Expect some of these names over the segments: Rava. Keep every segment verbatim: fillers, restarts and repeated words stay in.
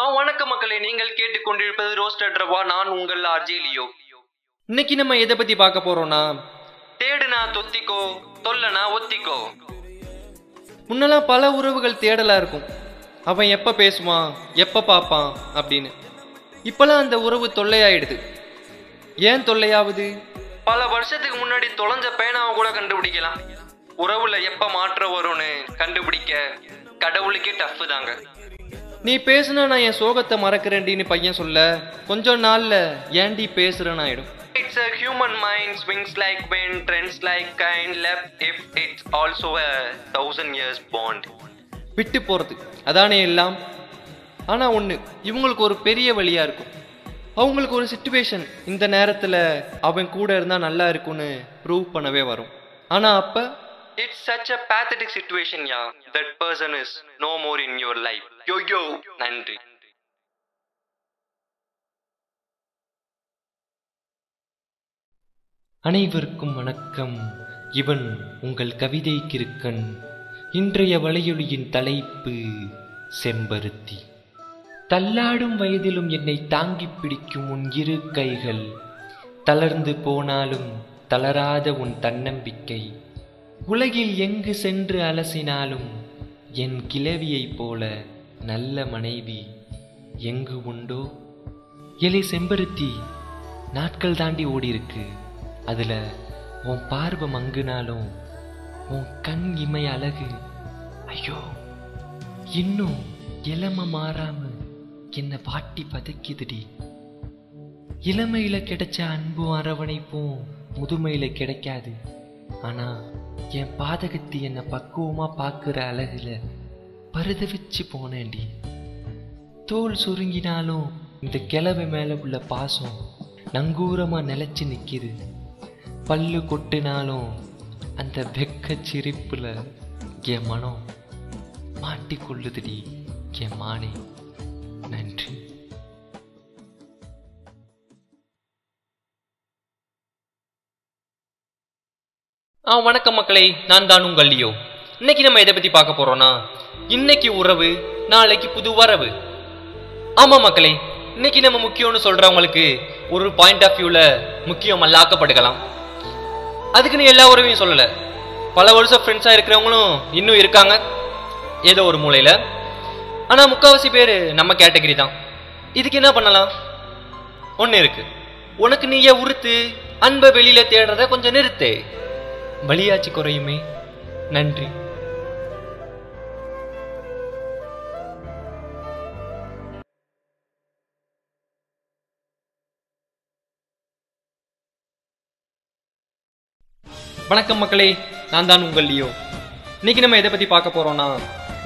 ஆ வணக்க மக்களே, நீங்கள் கேட்டுக்கொண்டிருப்பது ரோஸ்டட் ரவா. நான் உங்கள் ஆர்ஜே லியோ. இன்னைக்கு நம்ம எதை பத்தி பார்க்க போறோம்னா, தேடுனா தொத்திக்கோ, தொல்லனா ஒத்திக்கோ. முன்னெல்லாம் பல உறவுகள் தேடலா இருக்கும், அவன் எப்ப பேசுவான் எப்ப பார்ப்பான் அப்படின்னு. இப்பெல்லாம் அந்த உறவு தொல்லையாயிடுது. ஏன் தொல்லையாவது? பல வருஷத்துக்கு முன்னாடி தொலைஞ்ச பேனாவை கூட கண்டுபிடிக்கலாம். உறவுல எப்ப மாற்றம் வரும்னு கண்டுபிடிக்க கடவுளுக்கே டஃப் தாங்க. நீ பேசுனா நான் என் சோகத்தை மறக்கிறேன்டின்னு பையன் சொல்ல, கொஞ்ச நாள்ல ஏன்டி பேசுறேன்னு ஆயிடும். It's a human mind swings like wind, trends like kind, left if it's also a thousand years bond. விட்டு போறது அதானே எல்லாம். ஆனா ஒண்ணு, இவங்களுக்கு ஒரு பெரிய வழியா இருக்கும். அவங்களுக்கு ஒரு சிச்சுவேஷன் இந்த நேரத்துல அவன் கூட இருந்தா நல்லா இருக்கும்னு ப்ரூவ் பண்ணவே வரும். ஆனா அப்ப It's such a pathetic situation, yeah. That person is no more in your life. Yo yo, Nandri. அனைவருக்கும் வணக்கம். இவன் உங்கள் கவிதை கிருக்கன். இன்றைய வலையொலியின் தலைப்பு செம்பருத்தி. தள்ளாடும் வயதிலும் என்னை தாங்கி பிடிக்கும் உன் இரு கைகள், தளர்ந்து போனாலும் தளராத உன் தன்னம்பிக்கை, உலகில் எங்கு சென்று அலசினாலும் என் கிழவியைப் போல நல்ல மனைவி எங்கு உண்டோ? எலே செம்பருத்தி, நாட்கள் தாண்டி ஓடிருக்கு. அதில் உன் பார்வை மங்குனாலும் உன் கண் இமை அழகு, ஐயோ, இன்னும் இளம மாறாம என்னை பாட்டி பதக்கிதுடி. இளமையில் கிடைச்ச அன்பும் அரவணைப்பும் முதுமையில் கிடைக்காது. ஆனால் என் பாதகத்தை என்னை பக்குவமாக பார்க்குற அழகில் பருதவிச்சு போனேன்டி. தோல் சுருங்கினாலும் இந்த கிழவை மேலே உள்ள பாசம் நங்கூரமாக நிலச்சி நிற்கிது. பல்லு கொட்டினாலும் அந்த வெக்க சிரிப்பில் என் மனம் மாட்டிக்கொள்ளுதுடி என் மானே. நன்றி. ஆ வணக்கம் மக்களே, நான் தான் உங்கள் லியோ. இன்னைக்கு நம்ம இதை பற்றி பார்க்க போகிறோன்னா, இன்னைக்கு உறவு நாளைக்கு புது வரவு. ஆமாம் மக்களே, இன்னைக்கு நம்ம முக்கியம்னு சொல்கிறவங்களுக்கு ஒரு பாயிண்ட் ஆஃப் வியூவில் முக்கியம் அல்லாக்கப்படுகலாம். அதுக்குன்னு எல்லா உறவையும் சொல்லலை. பல வருஷம் ஃப்ரெண்ட்ஸாக இருக்கிறவங்களும் இன்னும் இருக்காங்க ஏதோ ஒரு மூலையில். ஆனால் முக்கால்வாசி பேர் நம்ம கேட்டகரி தான். இதுக்கு என்ன பண்ணலாம்? ஒன்று இருக்குது, உனக்கு நீயே உறுத்து அன்பை வெளியில் தேடுறத கொஞ்சம் நிறுத்து. வலியாச்சு குறையுமே. நன்றி. வணக்கம் மக்களே, நான் தான் உங்கள் லியோ. இன்னைக்கு நம்ம எதை பத்தி பார்க்க போறோம்னா,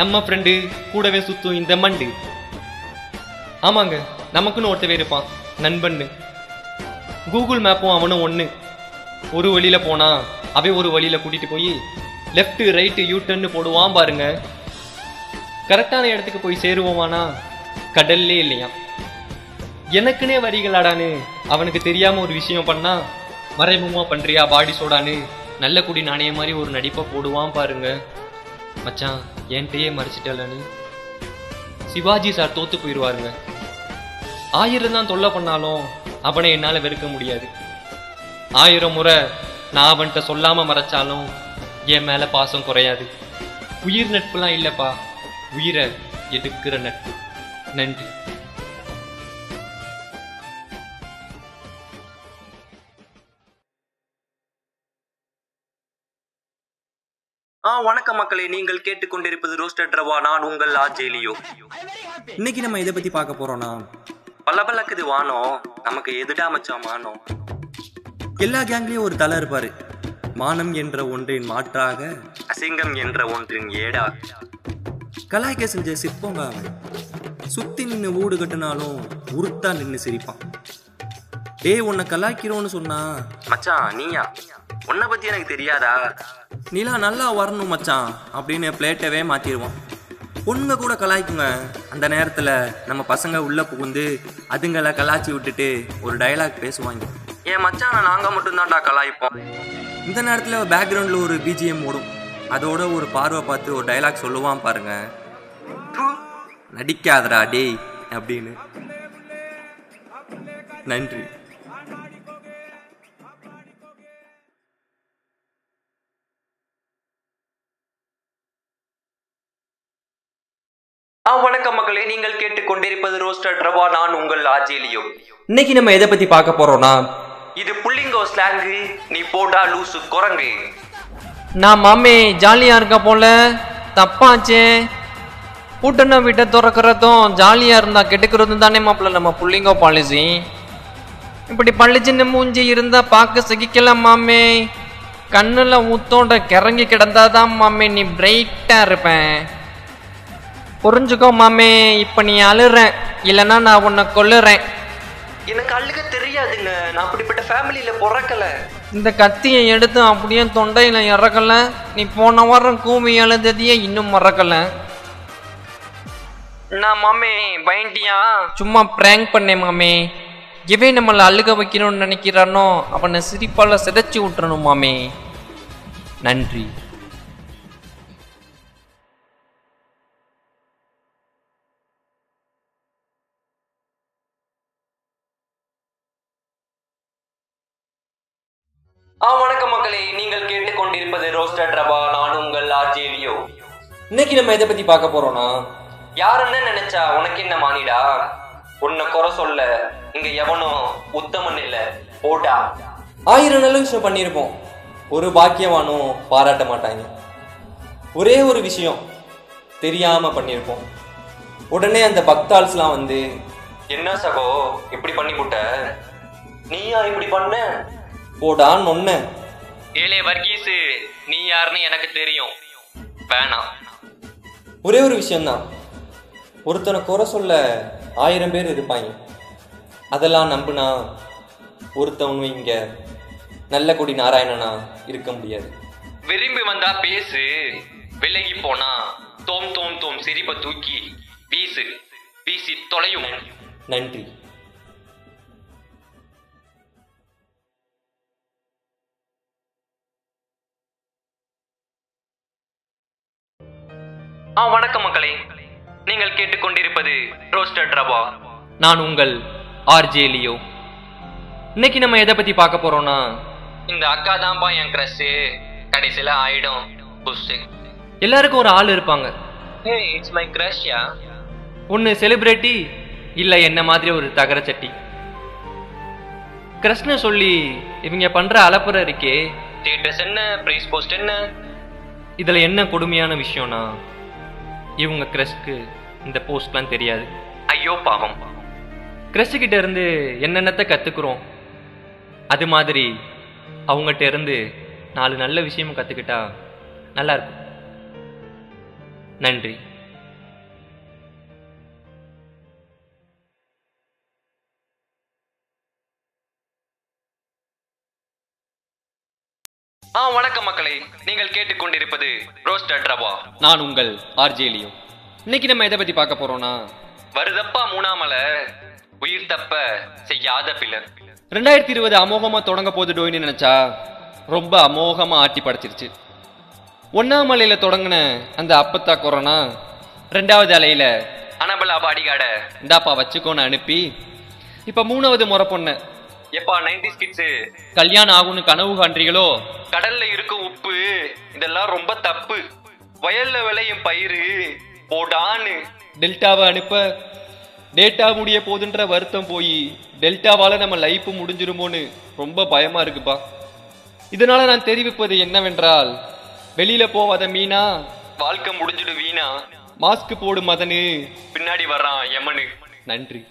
நம்ம ஃப்ரெண்டு கூடவே சுத்தும் இந்த மண்டு. ஆமாங்க, நமக்குன்னு ஒருத்தவே இருப்பான் நண்பன்னு. கூகுள் மேப்பும் அவனும் ஒன்று. ஒரு வழியில போனா அவை ஒரு வழியில் கூட்டிகிட்டு போய் லெஃப்ட் ரைட்டு யூ டர்ன்னு போடுவான் பாருங்க. கரெக்டான இடத்துக்கு போய் சேருவோமானா கடல்லே இல்லையா. எனக்குன்னே வரிகளாடான்னு அவனுக்கு தெரியாமல் ஒரு விஷயம் பண்ணால் மறைமுகமாக பண்ணுறியா பாடி சோடான்னு நல்ல குடி நாணய மாதிரி ஒரு நடிப்பை போடுவான் பாருங்க. மச்சான் என்கிட்டயே மறைச்சிட்டலன்னு சிவாஜி சார் தோற்று போயிடுவாருங்க. ஆயிரம் தான் தொல்லை பண்ணாலும் அவனை என்னால் வெறுக்க முடியாது. ஆயிரம் முறை நான் அவன்கிட்ட சொல்லாமல் மறைச்சாலும் என் மேலே பாசம் குறையாது. உயிர் நட்புலாம் இல்லைப்பா, உயிரை எடுக்கிற நட்பு. நன்றி. ஆ வணக்கம் மக்களே, நீங்கள் கேட்டுக்கொண்டிருப்பது ரோஸ்டட் ரவா. நான் உங்கள் ஆர்ஜே லியோ. இன்னைக்கு நம்ம இதை பற்றி பார்க்க போகிறோம்னா, பல பலக்குது வானம் நமக்கு எதிடா மச்சான் வானம். எல்லா கேங்லேயும் ஒரு தலை இருப்பாரு. மானம் என்ற ஒன்றின் மாற்றாக அசிங்கம் என்ற ஒன்றின் ஏடா கலாய்க்க செஞ்ச சிற்பங்க. சுத்தி நின்று ஊடு கட்டினாலும் உருத்தா நின்று சிரிப்பான். டே உன்னை கலாய்க்கிறோன்னு சொன்னா, மச்சான் நீயா, உன்னை பத்தி எனக்கு தெரியாதா, நீலா நல்லா வரணும் மச்சான் அப்படின்னு பிளேட்டவே மாத்திடுவான். பொண்ணுங்க கூட கலாய்க்குங்க. அந்த நேரத்துல நம்ம பசங்க உள்ள புகுந்து அதுங்களை கலாய்ச்சி விட்டுட்டு ஒரு டயலாக் பேசுவாங்க. என் மச்சான் நாங்கள் மட்டும்தான்டா கலாய்ப்போம். இந்த நேரத்தில் பேக்ரவுண்டில் ஒரு பிஜிஎம் ஓடும். அதோட ஒரு பார்வை பார்த்து ஒரு டைலாக் சொல்லுவான் பாருங்க. நடிக்காதடா டேய், அப்படின்னு. நன்றி. வணக்கம் மக்களே, நீங்கள் கேட்டுக்கொண்டிருப்பது ரோஸ்டட் ரவா. நான் உங்கள் ஆர்ஜேலியோ. இன்னைக்கு நம்ம எதை பத்தி பார்க்க போறோம்னா, இது புல்லிங்கோ ஸ்லாங். நீ போடா லூசு குரங்கு. நான் மாமே ஜாலியா இருக்க போல தப்பாச்சே. கூட்டண வீட்டை திறக்கிறதும் ஜாலியா இருந்தா கெடுக்கிறதும் தானே மாப்பிள்ள நம்ம புல்லிங்கோ பாலிசி. இப்படி பள்ளிச்சின்னு மூஞ்சி இருந்தா பார்க்க சகிக்கலாம் மாமே. கண்ணுல ஊத்தோண்ட கிறங்கி கிடந்தாதான் மாமே நீ பிரைட்டா இருப்பேன். புரிஞ்சுக்கோ மாமே. இப்ப நீ அழுற, இல்லைன்னா நான் உன்னை கொல்லுறேன். எனக்கு அழுக தெரியாதுங்க, நான் அப்படிப்பட்ட ஃபேமிலியில பிறக்கல. இந்த கத்தியை எடுத்து அப்படியே தொண்டையில இறக்கல. நீ போன வாரம் கூவி அழுததையே இன்னும் மறக்கல. நான் மாமே பயண்டியா சும்மா பிராங்க் பண்ணேன் மாமே. இவன் நம்மளை அழுக வைக்கணும்னு நினைக்கிறானோ அவனை சிரிப்பால சிதைச்சு விட்டுறணும் மாமே. நன்றி. ஆ வணக்கம் மக்களே, நீங்கள் கேட்டுக்கொண்டிருப்பது ரோஸ்டட் ரவா. நான் உங்கள் ஆர்ஜேலியோ. இன்னைக்கு நம்ம இதை பத்தி பார்க்க போறோம்னா, யாருன்னு நினைச்சா உனக்கு என்ன மானிடா, உன்னை குறை சொல்ல இங்க எவனும் உத்தமன் இல்ல போடா. ஆயிரம் நல்ல விஷயம் பண்ணியிருப்போம், ஒரு பாக்கியவானும் பாராட்ட மாட்டாங்க. ஒரே ஒரு விஷயம் தெரியாம பண்ணியிருப்போம், உடனே அந்த பக்தால்ஸ்லாம் வந்து என்ன சகோ இப்படி பண்ணிவிட்ட, நீயா இப்படி பண்ண போடான் ஒண்ணு. ஏலே வர்கீஸ், நீ யாருன்னு எனக்கு தெரியும், வேணாம். ஒரே ஒரு விஷயம்தான், ஒருத்தனை குறை சொல்ல ஆயிரம் பேர் இருப்பாங்க. அதெல்லாம் நம்புனா ஒருத்தவனு இங்க நல்ல கொடி நாராயணனா இருக்க முடியாது. விரும்பி வந்தா பேசு, விலகி போனா தோம் தோம் தோம் சிரிப்பை தூக்கி வீசு, வீசி தொலையும். நன்றி. ஆ வணக்கம் மக்களே, நீங்கள் கேட்டுக்கொண்டிருப்பது ரோஸ்டட் ரவா. நான் உங்கள் ஆர்ஜே லியோ. இன்னைக்கு நம்ம எதை பத்தி பார்க்க போறோம்னா, இந்த அக்கா தான்பா என் கிரஸ், கடைசில ஆயிடும் புஷ். எல்லாருக்கும் ஒரு ஆள் இருப்பாங்க, ஹே இட்ஸ் மை கிரஷ் யா. ஒன்னு செலிபிரிட்டி, இல்ல என்ன மாதிரி ஒரு தகர சட்டி. கிரஷ்னு சொல்லி இவங்க பண்ற அலப்புற இருக்கே, ஸ்டேட்டஸ் என்ன பிரைஸ் போஸ்ட் என்ன. இதுல என்ன கொடுமையான விஷயம்னா, இவங்க கிரஷ்க்கு இந்த போஸ்ட்லாம் தெரியாது. ஐயோ பாவம். கிரஷ்கிட்ட இருந்து என்னென்னத்தை கற்றுக்குறோம், அது மாதிரி அவங்ககிட்ட இருந்து நாலு நல்ல விஷயமும் கற்றுக்கிட்டா நல்லாயிருக்கும். நன்றி. ஆ வணக்கம் மக்களை, நீங்கள் கேட்டுக்கொண்டிருப்பது ரோஸ்டட் ரவா. நான் உங்கள் ஆர்ஜேலியோ. இன்னைக்கு நம்ம எதை பத்தி பார்க்க போறோம்னா, வருதப்பா மூணாமல உயிர் தப்ப செய்யாத பிள்ளை. ரெண்டாயிரத்தி இருபது அமோகமா தொடங்க போது டோயின்னு நினைச்சா ரொம்ப அமோகமா ஆட்டி படைச்சிருச்சு. ஒன்னாம் அலையில தொடங்கின அந்த அப்பத்தா கொரோனா ரெண்டாவது அலையில அனபலா பாடிகாட இந்தாப்பா வச்சுக்கோன்னு அனுப்பி, இப்ப மூணாவது முறை பொண்ணு எப்பா நைன்டி கிட்ஸ் கல்யாணம் ஆகும்னு கனவு காண்றீங்களோ, கடல்ல இருக்கும் உப்பு இதெல்லாம் ரொம்ப தப்பு, வயல்ல விளையும் பயிறு போடான்னு டெல்டாவை அனுப்ப டேட்டா முடிய போதுன்ற வருத்தம் போய் டெல்டாவால நம்ம லைஃப் முடிஞ்சிருமோன்னு ரொம்ப பயமா இருக்குப்பா. இதனால நான் தெரிவிப்பது என்னவென்றால், வெளியில போவாத மீனா வாழ்க்கை முடிஞ்சிடு வீணா, மாஸ்க் போடு மதனு பின்னாடி வர்றான் யமனு. நன்றி.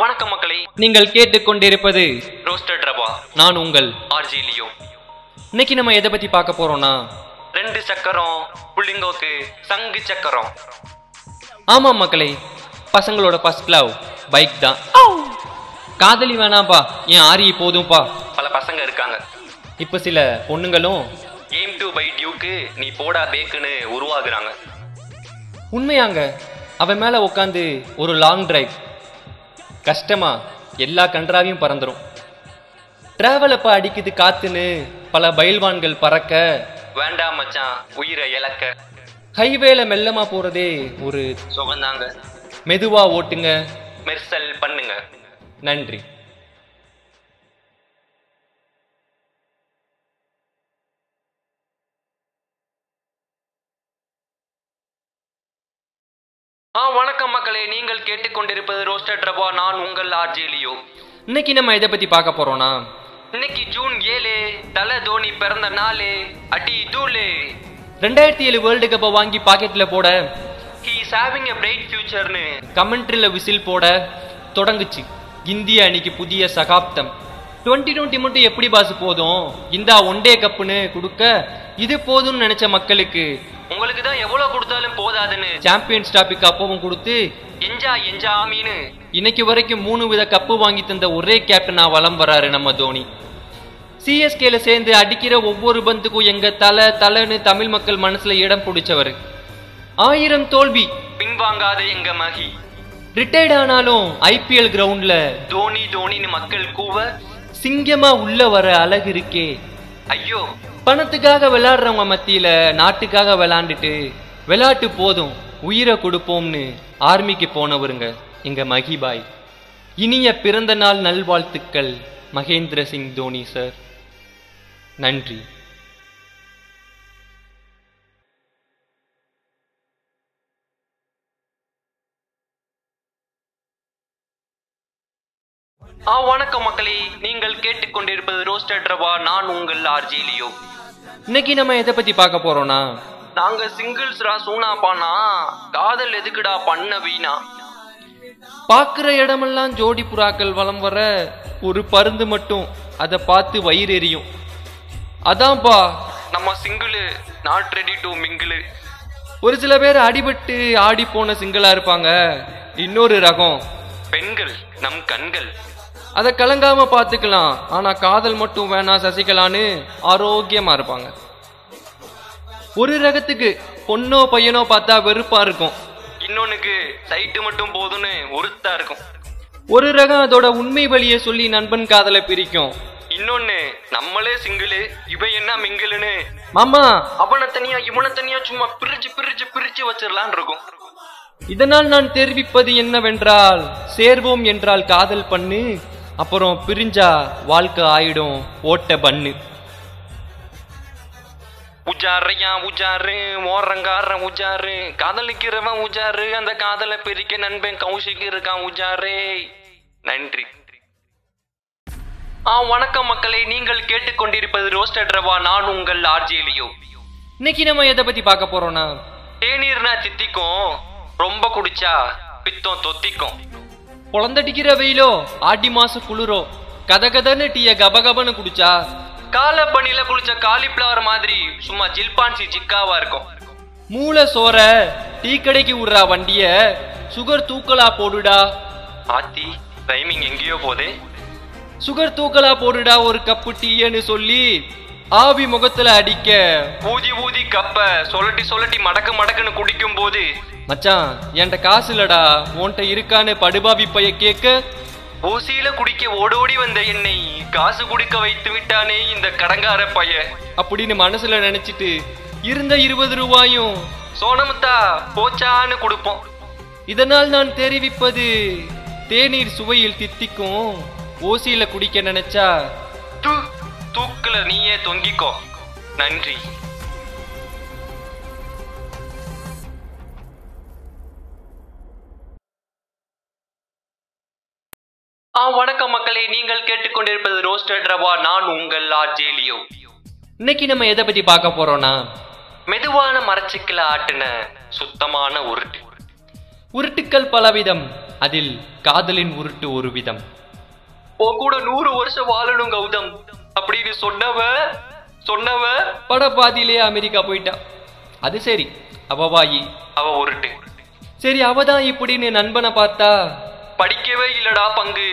வணக்கம் மக்களை, நீங்கள் கேட்டுக்கொண்டிருப்பது ரோஸ்டட் ரவா. நான் உங்கள் ஆர்ஜே லியோ. இன்னைக்கு நம்ம எதை பத்தி பார்க்க போறோம்னா, ரெண்டு சக்கரம் புள்ளிங்கோக்கு சங்கு சக்கரம். ஆமா மக்களே, பசங்களோட ஃபர்ஸ்ட் லவ் பைக் தான். காதலி வேணாம்பா, என் ஆரி போதும்பா பல பசங்க இருக்காங்க. இப்ப சில பொண்ணுங்களும் எய்ம் டு பை டியூக்கு நீ போடா பேக்குன்னு உருவாகுறாங்க. உண்மையாங்க, அவன் மேல உட்காந்து ஒரு லாங் டிரைவ் கஷ்டமா எல்லா கன்றாவையும் பறந்துடும். டிராவலப்பா அடிக்குது காத்துன்னு பல பயில்வான்கள் பறக்க, வேண்டாம் மச்சான் உயிரை இழக்க. ஹைவேல மெல்லமா போறதே ஒரு சுகந்தாங்க. மெதுவா ஓட்டுங்க, மெர்சல் பண்ணுங்க. நன்றி. ஆ வணக்கம் மக்களே, நீங்கள் கேட்டுக்கொண்டிருப்பது ரோஸ்டட் ரவா. நான் உங்கள் ஆர்ஜே. இன்னைக்கு நம்ம இதை பத்தி பார்க்க போறோம்னா, இன்னைக்கு ஜூன் ஏழு, தல தோனி பிறந்த நாளு. அடி தூளு. ரெண்டாயிரத்தி ஏழு வேர்ல்டு கப்பை வாங்கி பாக்கெட்ல போட, he is having a bright ஃபியூச்சர்னு கமெண்ட்ரியில விசில் போட தொடங்குச்சு இந்திய அணிக்கு புதிய சகாப்தம். டுவெண்ட்டி டுவெண்ட்டி மட்டும் எப்படி பாசு போதும், இந்தா ஒன் டே கப்புன்னு கொடுக்க, இது போதும்னு நினைச்ச மக்களுக்கு உங்களுக்கு தான் எவ்வளவு கொடுத்தாலும் போதாதுன்னு சாம்பியன்ஸ் ட்ராஃபிக் கப்பவும் கொடுத்து எஞ்சா எஞ்சா மீனு இன்னைக்கு வரைக்கும் மூணு வித கப்பு வாங்கி தந்த ஒரே கேப்டனா வலம் வராரு நம்ம தோனி. சிஎஸ்கேல சேர்ந்து அடிக்கிற ஒவ்வொரு பந்துக்கும் எங்க தலை தலைன்னு தமிழ் மக்கள் மனசுல இடம் பிடிச்சவர். ஆயிரம் தோல்வி பின்வாங்காத எங்க மகி. ரிட்டையர்ட் ஆனாலும் ஐபிஎல் கிரவுண்ட்ல தோனி தோனின்னு மக்கள் கூவ, சிங்கமா உள்ள வர அழகு இருக்கே. ஐயோ, பணத்துக்காக விளையாடுறவங்க மத்தியில நாட்டுக்காக விளையாண்டுட்டு விளையாட்டு போதும் உயிரை கொடுப்போம்னு ஆர்மிக்கு போனவருங்க எங்க மகிபாய். இனிய பிறந்த நாள் நல்வாழ்த்துக்கள் மகேந்திர சிங் தோனி சார். நன்றி. ஆ வணக்கம் மக்களே, நீங்கள் கேட்டுக்கொண்டிருப்பது ரோஸ்டட் ரவா. நான் உங்கள் ஆர்ஜே. இன்னைக்கு நம்ம எதை பத்தி பார்க்க போறோம்னா, நாங்க சிங்கிள்ஸ்ரா சூனா பானா, காதல் எதுக்குடா பண்ண வீணா. பாக்குற இடமெல்லாம் ஜோடி புறாக்கள் வலம் வர, ஒரு பருந்து மட்டும் அதை பார்த்து வயிறு எரியும். அதான்பா நம்ம single, not ready to mingle. ஒரு சில பேர் அடிபட்டு ஆடி போன சிங்கிளா இருப்பாங்க. இன்னொரு ரகம் பெண்கள், நம் கண்கள், அதை கலங்காம பார்த்துக்கலாம். ஆனா காதல் மட்டும் வேணாம் சசிகலான்னு ஆரோக்கியமா இருப்பாங்க. ஒரு ரகத்துக்கு பொண்ணோ பையனோ பார்த்தா வெறுப்பா இருக்கும், இன்னொன்னுக்கு சைட்டு மட்டும் போதும்னு ஒருத்தா இருக்கும். ஒரு ரகம் அதோட உண்மை வழியை சொல்லி நண்பன் காதலை பிரிக்கும், இன்னொன்னு நம்மளே சிங்கிளு இவன் என்ன மிங்கிளுன்னு மாமா அவனை தனியா இவனை தனியா சும்மா பிரிச்சு பிரிச்சு பிரிச்சு வச்சிடலான் இருக்கும். இதனால் நான் தெரிவிப்பது என்னவென்றால், சேர்வோம் என்றால் காதல் பண்ணு, அப்புறம் பிரிஞ்சா வாழ்க்கை ஆயிடும் ஓட்ட பண்ணு. உஜாரையா உஜாரு, ஓரங்கார உஜாரு, காதலிக்கிறவன் உஜாரு, அந்த காதலை பிரிக்க நண்பன் கௌஷிக்கு இருக்கான் உஜாரே. நன்றி. ஆ வணக்கம் மக்களை, நீங்கள் கேட்டுக்கொண்டிருப்பது ரோஸ்டட் ரவா. நான் உங்கள் ஆர்ஜே. இன்னைக்கு நம்ம எதை பத்தி பார்க்க போறோம்னா, தேநீர்னா சித்திக்கும், ரொம்ப குடிச்சா பித்தம் தொத்திக்கும். குழந்தடிக்கிற வெயிலோ ஆடி மாசம் குளிரோ, கதகதன்னு டீய கபகபன்னு குடிச்சா கால பணியில குளிச்ச காலிஃபிளவர் மாதிரி சும்மா ஜில்பான்சி ஜிக்காவா இருக்கும். மூளை சோற டீ கடைக்கு விடுறா வண்டிய சுகர் தூக்கலா போடுடா. ஆத்தி டைமிங் எங்கேயோ போதே. சுகர் தூக்கலா போடுடா ஒரு கப்பு டீயன்னு சொல்லி ஆவி முகத்துல அடிக்க, ஊதி ஊதி கப்ப சொல்லட்டி சொல்லட்டி மடக்கு மடக்குன்னு குடிக்கும் போது, மச்சான் என்கிட்ட காசு இல்லடா உன்கிட்ட இருக்கான்னு படுபாவி பைய கேட்க, ஓசியில குடிக்க ஓடோடி வந்த என்னை காசு குடிக்க வைத்து விட்டானே இந்த கடங்கார பைய அப்படின்னு மனசுல நினைச்சிட்டு இருந்த இருபது ரூபாயும் சோனமுத்தா போச்சான்னு கொடுப்போம். இதனால் நான் தெரிவிப்பது, தேநீர் சுவையில் தித்திக்கும், ஓசியில குடிக்க நினைச்சா தூக்குல நீயே தொங்கிக்கோ. நன்றி. ஆ வணக்கம் மக்களே, நீங்கள் கேட்டுக்கொண்டிருப்பது ரோஸ்டட் ரவா. நான் உங்கள் ஆர்ஜே. இன்னைக்கு நம்ம எதை பத்தி பார்க்க போறோம்னா, மெதுவான மரச்சிக்கல ஆட்டின சுத்தமான உருட்டு. உருட்டுக்கள் பலவிதம், அதில் காதலின் உருட்டு ஒரு விதம். கூட நூறு வருஷம் வாழணும் கௌதம் அப்படின்னு சொன்னவ சொன்னவ பட பாதியிலே அமெரிக்கா போயிட்டா. அது சரி, அவவாயி அவ உருட்டு. சரி அவதான் இப்படின்னு நண்பனை பார்த்தா, படிக்கவே இல்லடா பங்கு,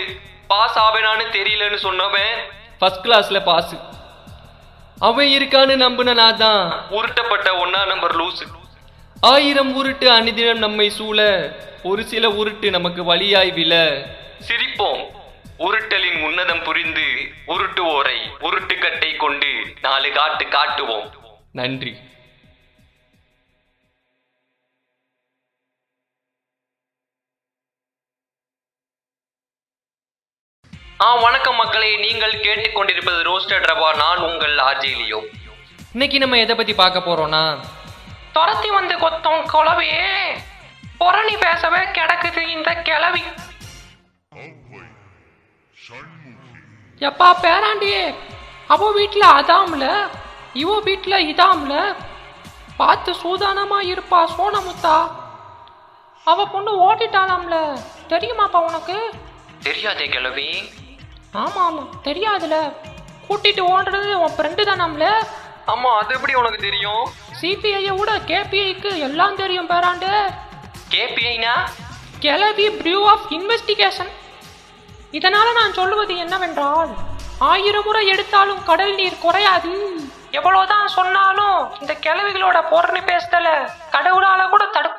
பாஸ் ஆவேனான்னு தெரியலன்னு சொன்னவன் ஃபர்ஸ்ட் கிளாஸ்ல பாஸ். அவன் இருக்கான்னு நம்பினா தான் உருட்டப்பட்ட ஒன்னா நம்பர் லூசு. ஆயிரம் உருட்டு அனுதினம் நம்மை சூழ, ஒரு சில உருட்டு நமக்கு வழியாய் விழ சிரிப்போம், உருட்டலின் உன்னதம் புரிந்து உருட்டுவோரை உருட்டுக்கட்டை கொண்டு நாலு காட்டு காட்டுவோம். நன்றி. ஆ வணக்கம் மக்களே, நீங்கள் கேட்டுக்கொண்டிருப்பது ரோஸ்டட் ரவா. நான் உங்கள் ஆர்ஜே. இன்னைக்கு நம்ம எதை பத்தி பார்க்க போறோம்னா, துரத்தி வந்து கொத்தம் கொலவையே பொரணி பேசவே கிடக்குது இந்த கிளவி. எப்பா பேராண்டியே, அவ வீட்டுல அதாம்ல, இவ வீட்டுல இதாம்ல, பார்த்து சூதானமா இருப்பா சோனமுத்தா. அவ பொண்ணு ஓட்டிட்டாளாம்ல, தெரியுமாப்பா உனக்கு? தெரியாதே கிளவி. ஆமா ஆமா தெரியாதுல, கூட்டிட்டு ஓடுறது உன் ஃப்ரெண்டு தானாம்ல. ஆமா, அது எப்படி உனக்கு தெரியும்? சிபிஐ கூட கேபிஐக்கு எல்லாம் தெரியும் பேராண்டு. கேபிஐனா கெலவி பியூரோ ஆஃப் இன்வெஸ்டிகேஷன். இதனால நான் சொல்லுவது என்னவென்றால், ஆயிரம் முறை எடுத்தாலும் கடல் நீர் குறையாது. எவ்வளவுதான் சொன்னாலும் இந்த கிளவிகளோட பொருள் பேசுதல கடவுளால கூட தடுக்க